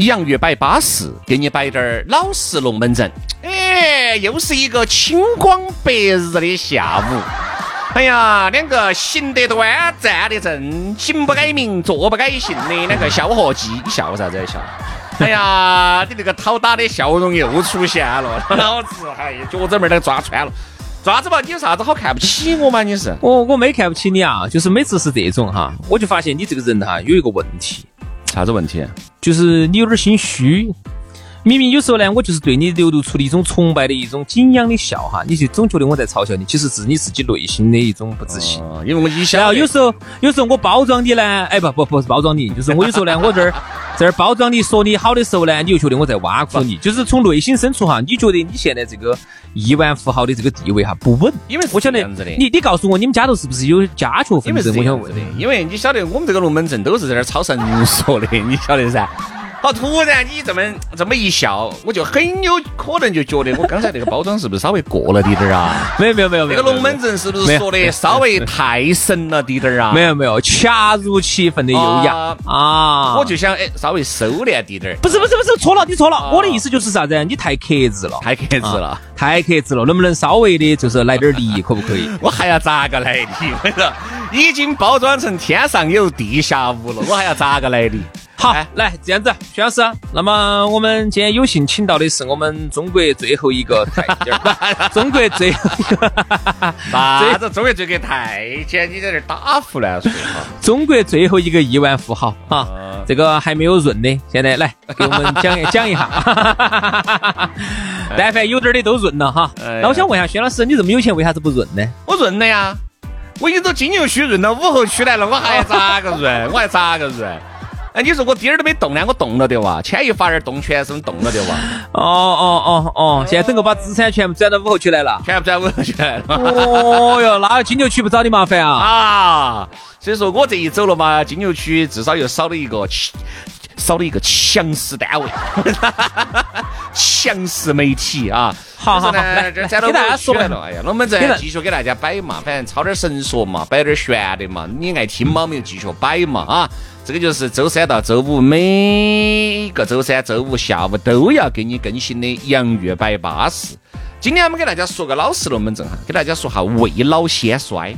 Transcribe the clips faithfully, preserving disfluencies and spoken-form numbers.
洋芋摆巴士，给你摆点儿老式龙门阵。哎，又是一个清光白日的下午。哎呀，两个行得端，站得正，行不改名，坐不改姓的那个小伙计，你笑啥子笑？哎呀，你那个讨打的笑容又出现了，老子哎呀，脚趾门都抓穿了。抓子吧，你有啥子好看不起我吗？你是我，我没看不起你啊，就是每次是这种哈，我就发现你这个人哈有一个问题。啥子问题？就是你有点心虚。明明有时候呢，我就是对你流露出了一种崇拜的一种敬仰的笑哈，你就总觉得我在嘲笑你，其实是你自己内心的一种不自信。哦、因为我一想，然后有时候有时候我包装你呢，哎不不不是包装你，就是我有时候呢，我这儿这儿包装你说你好的时候呢，你又觉得我在挖苦你，就是从内心深处哈，你觉得你现在这个亿万富豪的这个地位哈不稳。因为我晓得你你告诉我你们家头是不是有家族纷争？我想问，因为你晓得我们这个龙门阵都是在那儿超神说的，你晓得噻。好，突然你这么这么一笑，我就很有可能就觉得我刚才那个包装是不是稍微过了滴点儿啊？没有没有没有，那个龙门阵是不是说的稍微太深了滴点儿啊？没有没有，恰如其分的优雅 啊, 啊！我就想哎，稍微收敛滴点儿。不是不是不是，错了你错了、啊，我的意思就是啥子？你太克制了，太克制了，啊、太克制了，能不能稍微的就是来点力，可不可以？我还要咋个来力？已经包装成天上有地下无了，我还要咋个来力？好，来这样子，徐老师，那么我们今天有幸请到的是我们中国最后一个太监，中国最后一个，啥子中国最后一个太监？你在这打胡乱说哈！中国最后一个亿万富豪啊，这个还没有润的，现在来给我们讲讲一下，但凡有点的都润了哈。那我想问一下，徐老师，你这么有钱，为啥子不润呢？我润了呀，我已经都金牛区润了，武侯区来了，我还咋个润？我还咋个润？哎，你说我第二都没动呢，我动了的哇，牵一发而动全身，动了的哇。哦哦哦哦，现在整个把资产全部转到武侯区来了，全部转武侯区来了。哦哟，哪有金牛区不找你麻烦啊？啊，所以说我这一走了嘛，金牛区至少又少了一个，少了一个强势单位，强势媒体啊。好好好，来，这给大家说了，哎呀，我们再继续给大家摆嘛，反正抄点绳索嘛，摆点悬的嘛，你爱听嘛，我们就继续摆嘛啊。这个就是周三到周五，每个周三周五下午都要给你更新的洋芋摆巴士。今天我们给大家说个老式龙门阵哈，给大家说哈未老先衰。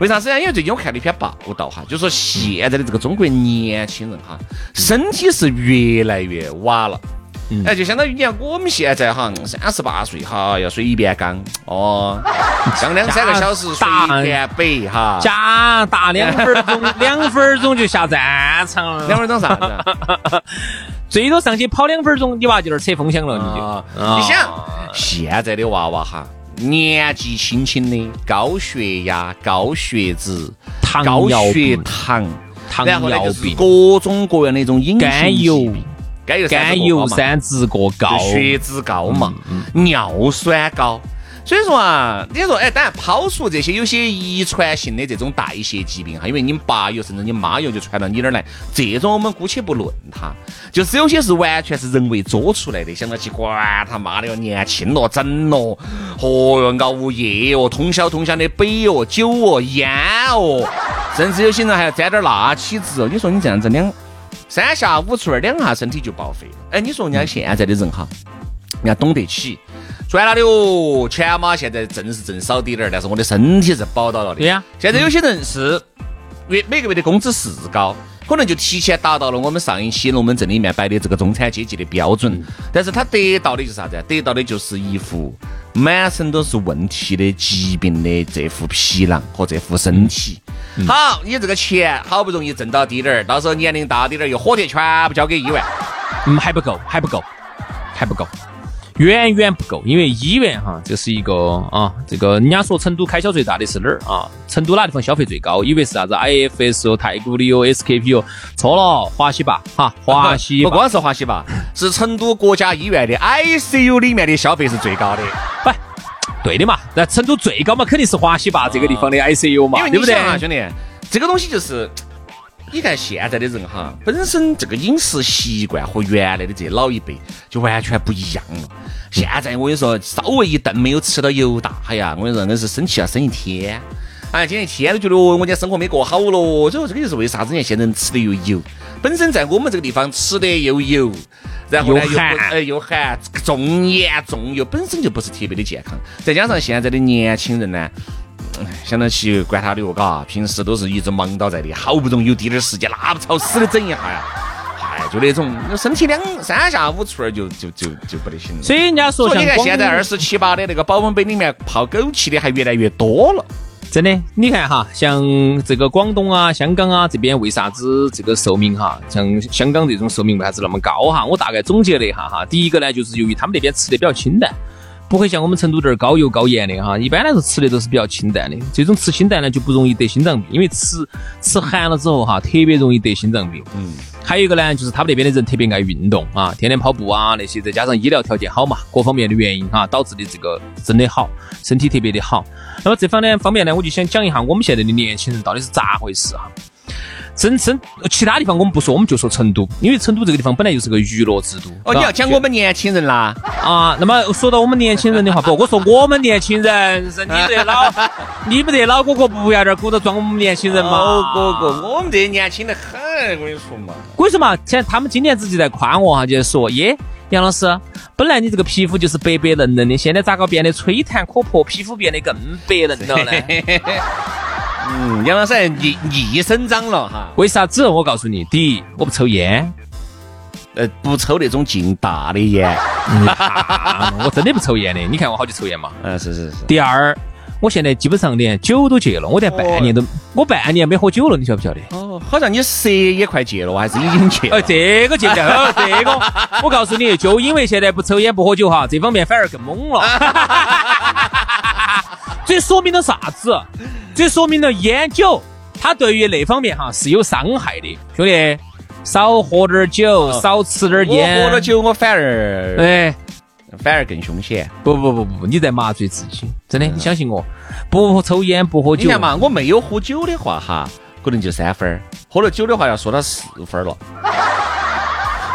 为啥子呢？因为最近我看了一篇报道哈，就说现在的这个中国年轻人哈，身体是越来越歪了。嗯、哎，就相当于你看我们现在哈，三十八岁哈，要随便刚哦，刚两三个小时随便背哈，加打两分钟，两分钟就下战场了，两分钟啥子？最多上去跑两分钟，你娃就那扯风箱了，你就。哦、你想、哦、现在的娃娃哈，年纪轻轻的，高血压、高血脂、高血糖、糖尿病，各种各样的一种隐性疾病。甘油三酯过高，血脂高嘛，嗯嗯、尿酸高，所以说啊，你说哎，当然抛除这些有些遗传性的这种代谢疾病哈，因为你爸有甚至你妈有就传到你那儿来，这种我们姑且不论它，就是有些是完全是人为做出来的，想到去管他妈的哟，年轻了整了，哦哟熬夜哦，通宵通宵的背哦酒哦烟哦，甚至有些人还要沾点辣起子哦，你说你这样子两。三下五除二两下身体就报废。哎，你说人家现在的人哈，人家懂得起，赚了的哦，钱嘛现在挣是挣少滴点儿，但是我的身体是保到了的。对呀、啊，现在有些人是月每个月的工资是高，可能就提前达到了我们上一期龙门阵里面摆的这个中产阶级的标准，但是他得到的就是啥子？得到的就是一副满身都是问题的疾病的这副皮囊和这副身体。嗯、好，你这个钱好不容易挣到滴点儿，到时候年龄大滴点儿又火铁全部交给医院，嗯，还不够，还不够，还不够，远远不够，因为医院哈，这是一个啊，这个人家说成都开销最大的是哪儿啊？成都那地方消费最高，以为是啥子 I F S 哦、太古里哦、S K P 哦，错了，华西坝哈，华西不光是华西坝，是成都国家医院的 I C U 里面的消费是最高的。不，对的嘛，那成都最高嘛，肯定是华西坝这个地方的 I C U 嘛，对不对？兄弟，这个东西就是。你看现在的人哈，本身这个饮食习惯和原来的这老一辈就完全不一样了。现在我跟你说，稍微一顿没有吃到油大，哎呀，我跟你说，硬是生气要生一天。哎，今天一天都觉得我今天生活没过好了。最后这个就是为啥子人家现在吃的又油，本身在我们这个地方吃的又油，然后呢又呃又含重盐重油，本身就不是特别的健康。再加上现在的年轻人呢。相当奇怪他六嘎，平时都是一直忙到在里，好不容易有滴点时间，拉不操死的整一下呀，哎，就那种身体两三下五除二就就就就不得行了。所以人家说，你看现在二十七八的那个保温杯里面泡枸杞的还越来越多了。真的，你看哈，像这个广东啊、香港啊这边，为啥子这个寿命哈，像香港这种寿命为啥子那么高哈？我大概总结了一下哈，第一个呢，就是由于他们那边吃的比较清淡。不会像我们成都这儿高油高盐的哈，一般来说吃的都是比较清淡的。这种吃清淡呢，就不容易得心脏病，因为吃吃寒了之后哈，特别容易得心脏病。嗯，还有一个呢，就是他们那边的人特别爱运动啊，天天跑步啊那些，再加上医疗条件好嘛，各方面的原因哈，导致的这个真的好，身体特别的好。那么这方面方面呢，我就想讲一下我们现在的年轻人到底是咋回事哈。真真其他地方我们不说，我们就说成都，因为成都这个地方本来就是个娱乐之都。哦，你要讲我们年轻人啦啊！那么说到我们年轻人的话，不，我说我们年轻人是你这老，你们这老哥哥不要这鼓捣装我们年轻人嘛！哦，哥哥，我们这年轻的很，我跟你说嘛。为什么？像他们今天自己在夸我哈，就说耶。杨老师，本来你这个皮肤就是白白嫩嫩的，现在咋个变得吹弹可破，皮肤变得更白嫩了呢？嗯，杨老师，你你伸张了哈？为啥子？我告诉你，第一，我不抽烟，呃，不抽那种劲大的烟、嗯啊，我真的不抽烟的。你看我好久抽烟嘛？嗯，是是是。第二，我现在基本上连酒都戒了，我连半年都、哦、我半年没喝酒了，你晓不晓得？哦，好像你蛇也快戒了，我还是已经戒了。呃，这个戒不了，这个我告诉你，就因为现在不抽烟不喝酒哈，这方面反而更猛了。这说明了啥子？这说明了烟酒，它对于那方面哈是有伤害的。兄弟，少喝点酒，少吃点烟。我喝了酒，我反而哎，反而更凶险。不不不不，你在麻醉自己，真的，你相信我。不抽烟，不喝酒。你看嘛，我没有喝酒的话哈，可能就三分；喝了酒的话，要说到四分了。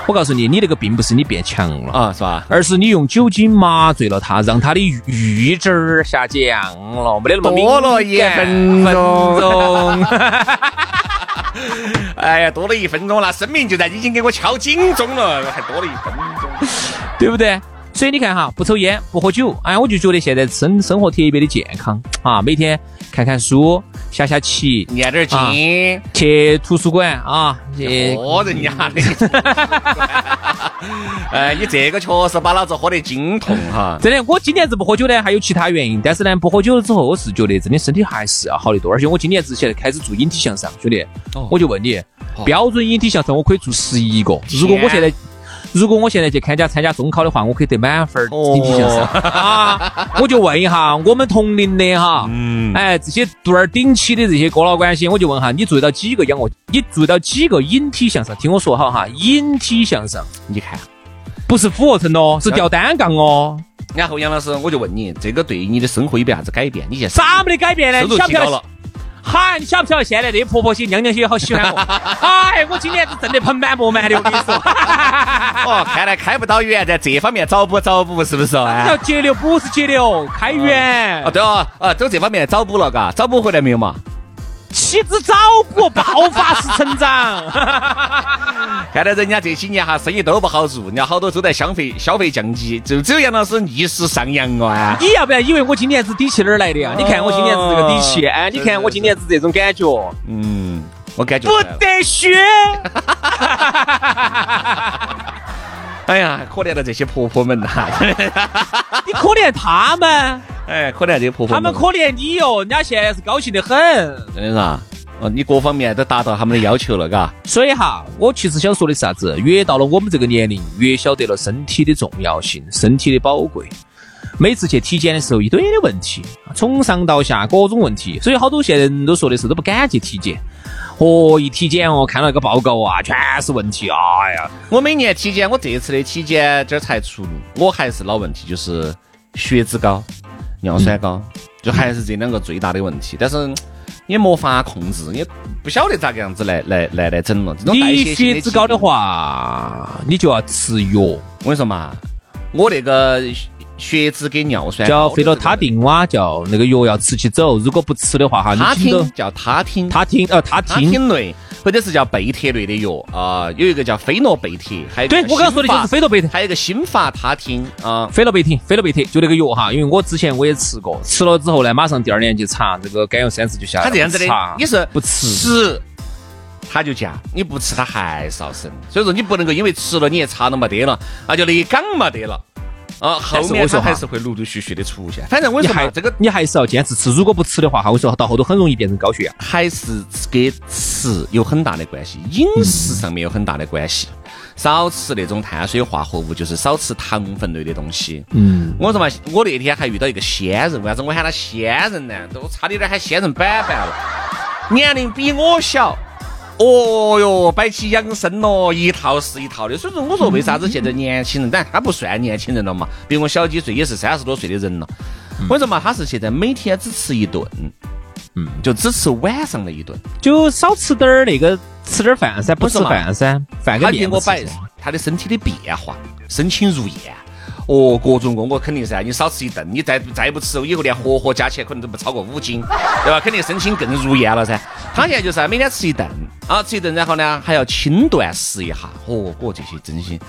我告诉你，你那个并不是你变强了啊，是吧？而是你用酒精麻醉了它，让它的阈值下降了，没得那么敏感。多了一分钟，哎呀，多了一分钟了，生命就在已经给我敲警钟了，还多了一分钟，对不对？所以你看哈，不抽烟，不喝酒，哎，我就觉得现在生生活特别的健康啊，每天看看书，下下棋，念点经，去图书馆啊，去喝人家的。哎，你这个确实把老子喝得精通哈。真的，我今年子不喝酒呢，还有其他原因，但是呢，不喝酒了之后，我是觉得真的身体还是要好得多。而且我今年子现在开始做引体向上，兄弟，哦、我就问你，哦、标准引体向上我可以做十一个，如果我现在。如果我现在去参加参加中考的话，我可以得满分引体向上啊！我就问一下，我们同龄的哈，嗯，哎，这些肚儿顶起的这些哥老倌些，我就问哈，你注意到几个仰卧？你注意到几个引体向上？听我说好哈，引体向上，你看，不是俯卧撑哦，是吊单杠哦。然后杨老师，我就问你，这个对于你的生活有没有啥子改变？你现在啥没得改变呢？收入提高了。哈，你晓不晓得现在这婆婆些娘娘些好喜欢我？哎，我今天是挣得盆满钵满的，我跟你说。哦，看来开不到源，在这方面找补找补，是不是啊？叫节流，不是节流，开源。哦，对哦，啊，走这方面找补了，嘎，找补回来没有嘛？岂止找补，爆发式成长。看来人家这些年哈，生意都不好做，人家好多都在消费消费降级，就只有杨老师逆势上扬啊！你要不然以为我今年是底气哪儿来的呀、啊？哦、你看我今年是这个底气，哎，你看我今年是这种感觉，嗯，我感觉不得学。哎呀，可怜的这些婆婆们呐、啊！你可怜他们？哎，可怜这些婆婆们，他们可怜你哟、哦！人家现在是高兴得很，真的是。呃，你各方面都达到他们的要求了，嘎。所以哈，我其实想说的是啥子？越到了我们这个年龄，越晓得了身体的重要性，身体的宝贵。每次去体检的时候，一堆的问题，从上到下各种问题，所以好多现在人都说的是都不敢去体检。哦，一体检哦，看了个报告啊，全是问题啊、哎、呀！我每年体检，我这次的体检这才出炉，我还是老问题，就是血脂高、尿酸高，嗯、就还是这两个最大的问题。但是也没法控制，也不晓得咋个样子来来来来整了。这种代谢性的脂高的话，你就要吃药。我跟你说嘛，我那个。血脂跟尿酸叫肥了他定哇，叫那个药要吃起走，如果不吃的话哈，他听叫他听他听呃他听类，或者是叫贝贴类的药啊、呃，有一个叫非诺贝贴，还有对我刚刚说的就是非诺贝贴，还有一个新法他听啊，非诺贝贴非诺贝贴就那个药哈，因为我之前我也吃过，吃了之后呢，马上第二年就查这个甘油三酯就下来了，他这样子的，你是不吃吃他就降，你不吃他还是要升，所以说你不能够因为吃了你也查了没得了，啊就那杠没得了。啊、哦，后面它还是会陆陆续续的出现。反正我说这个，你还是要坚持吃。如果不吃的话，我说到后头很容易变成高血压、啊，还是跟吃有很大的关系，饮食上面有很大的关系。嗯、少吃那种碳水化合物，就是少吃糖分类的东西。嗯，我说嘛，我那天还遇到一个仙人，为啥子我喊他仙人呢？都差点喊仙人板板了。年龄比我小，哦哟，摆起养生咯，一套是一套的。所以说，我说为啥子现在年轻人，但他不算年轻人了嘛，比我小几岁，也是三十多岁的人了。为什么他是现在每天只吃一顿，嗯，就只吃晚上的一顿，就少吃点儿那个，吃点饭噻，不吃饭噻，饭跟面不吃。他给我摆他的身体的变化，身轻如燕。哦，各种各我肯定噻，你少吃一顿，你再再不吃，以后连活活加起来可能都不超过五斤，对吧？肯定身轻更如燕了噻。他现在就是每天吃一顿啊，吃一顿，然后呢还要轻断食一下。哦，我这些真心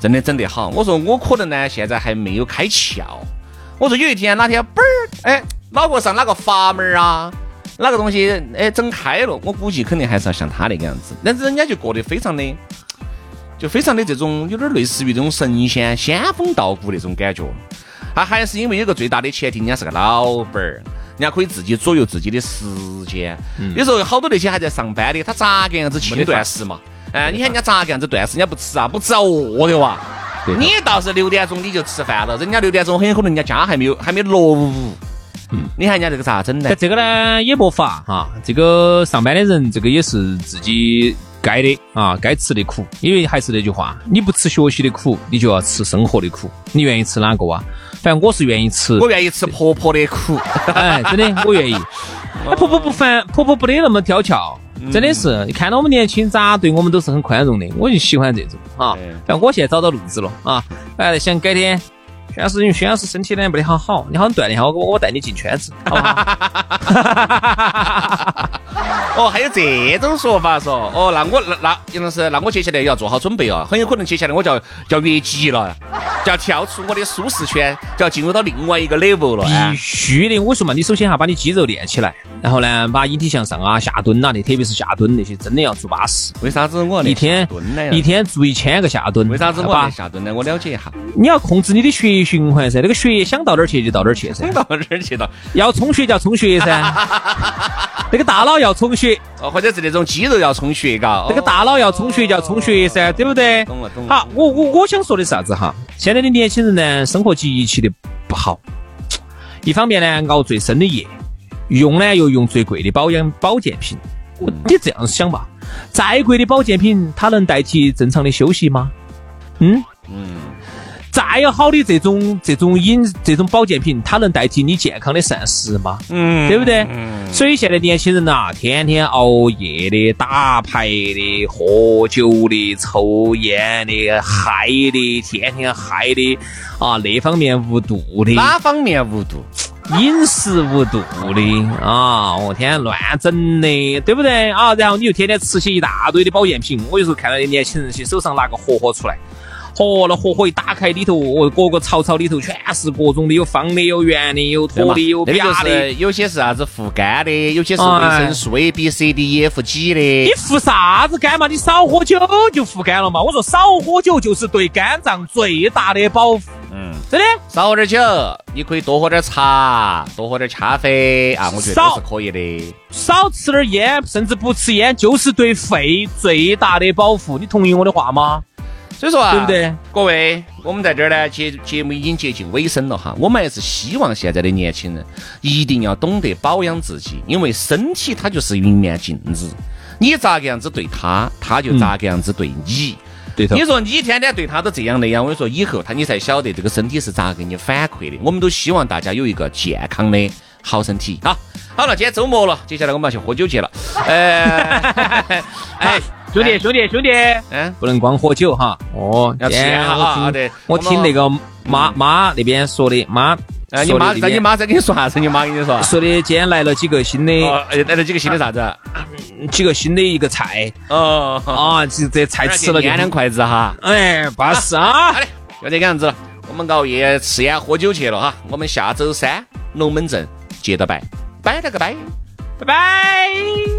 真的整得好。我说我可能呢现在还没有开窍。我说有一天哪天嘣儿，哎，脑壳上哪个阀门啊，哪个东西哎整开了，我估计肯定还是要像他那个样子。但是人家就过得非常的。就非常的这种有点类似于这种神仙仙风道骨那种感觉，他还是因为有个最大的前提，人家是个老板，人家可以自己左右自己的时间。有时候好多那些还在上班的，他咋个样子轻断食嘛？哎，你看人家咋个样子断食，人家不吃啊，不吃啊饿的哇。你倒是六点钟你就吃饭了，人家六点钟很可能人家家还没有还没落伍。嗯、你看人家这个咋整呢？这个呢也没法哈，这个上班的人这个也是自己该的啊，该吃的苦。因为还是那句话，你不吃学习的苦，你就要吃生活的苦。你愿意吃哪个啊？反正我是愿意吃，我愿意吃婆婆的苦。哎，真的我愿意。哎、婆婆不烦，婆婆不得那么挑挑，真的是。你看到我们年轻咋对我们都是很宽容的，我就喜欢这种啊。反正我现在找到路子了啊，哎，想改天。但是因为徐老师身体呢不得好好，你好像锻炼好，我带你进圈子，好不好？哦，还有这种说法说，哦，那我那杨老师，那我接下来要做好准备哦，很有可能接下来我就要越级了，就要跳出我的舒适圈，就要进入到另外一个 level 了。必须的，我说嘛，你首先哈把你肌肉练起来，然后呢把引体向上啊、下蹲啊，那特别是下蹲那些真的要做巴适。为啥子我一天一天做一千个下蹲？为啥子我练下蹲呢？我了解一下。你要控制你的血液循环噻，那个血液想到哪儿去就到哪儿去噻，想到哪儿去到，要充血就要充血噻，那个大脑要充血，哦，或者是那种肌肉要充血，嘎，那个大脑要充血就要充血噻，对不对？懂了懂了。好，我我我想说的是啥子哈？现在的年轻人呢，生活极其的不好，一方面呢熬最深的夜，用呢又用最贵的保养保健品，你这样想吧，再贵的保健品它能代替正常的休息吗？嗯嗯。再要好的这种这种饮这种保健品，它能代替你健康的膳食吗？嗯，对不对？嗯，所以现在年轻人呐、啊，天天熬夜的、打牌的、喝酒的、抽烟的、嗨的，天天嗨的啊，那方面无度的，哪方面无度？饮食无度的啊，我天天乱整的，对不对啊？然后你又天天吃起一大堆的保健品，我有时候看到那年轻人些手上拿个盒盒出来。嚯，那火火一打开里头，我各个槽槽里头全是各种的，有方的，有圆的，有椭的，有扁的，有些是啥子护肝的，有些是维生素 A、B、C、D、E、F、G 的。你护啥子肝嘛？你少喝酒就护肝了嘛？我说少喝酒就是对肝脏最大的保护。嗯，真的少喝点酒，你可以多喝点茶，多喝点咖啡啊，我觉得都是可以的。少吃点烟，甚至不吃烟，就是对肺最大的保护。你同意我的话吗？所以说啊，对不对？各位，我们在这儿呢，节节目已经接近尾声了哈。我们还是希望现在的年轻人一定要懂得保养自己，因为身体它就是一面镜子，你咋个样子对它，它就咋个样子对你。嗯你说你天天对他都这样的样，我说以后他你才晓得这个身体是咋给你反馈的。我们都希望大家有一个健康的好身体啊！好了，今天周末了，接下来我们要去喝酒去了。呃、哎，兄弟兄弟兄弟，嗯，不能光喝酒哈。哦，要吃啊！对，我听那个妈妈那边说的妈。哎、啊，你妈，你妈在跟你说啥子？你妈跟你说，说的今天来了几个新的，哦、来了几个新的啥子？几个新的一个菜。哦啊，这这菜吃了就两筷子哈。哎，巴适啊！好嘞，就这个样子了。我们熬夜吃烟喝酒去了哈。我们下周三龙门阵接着拜，拜了个拜，拜拜。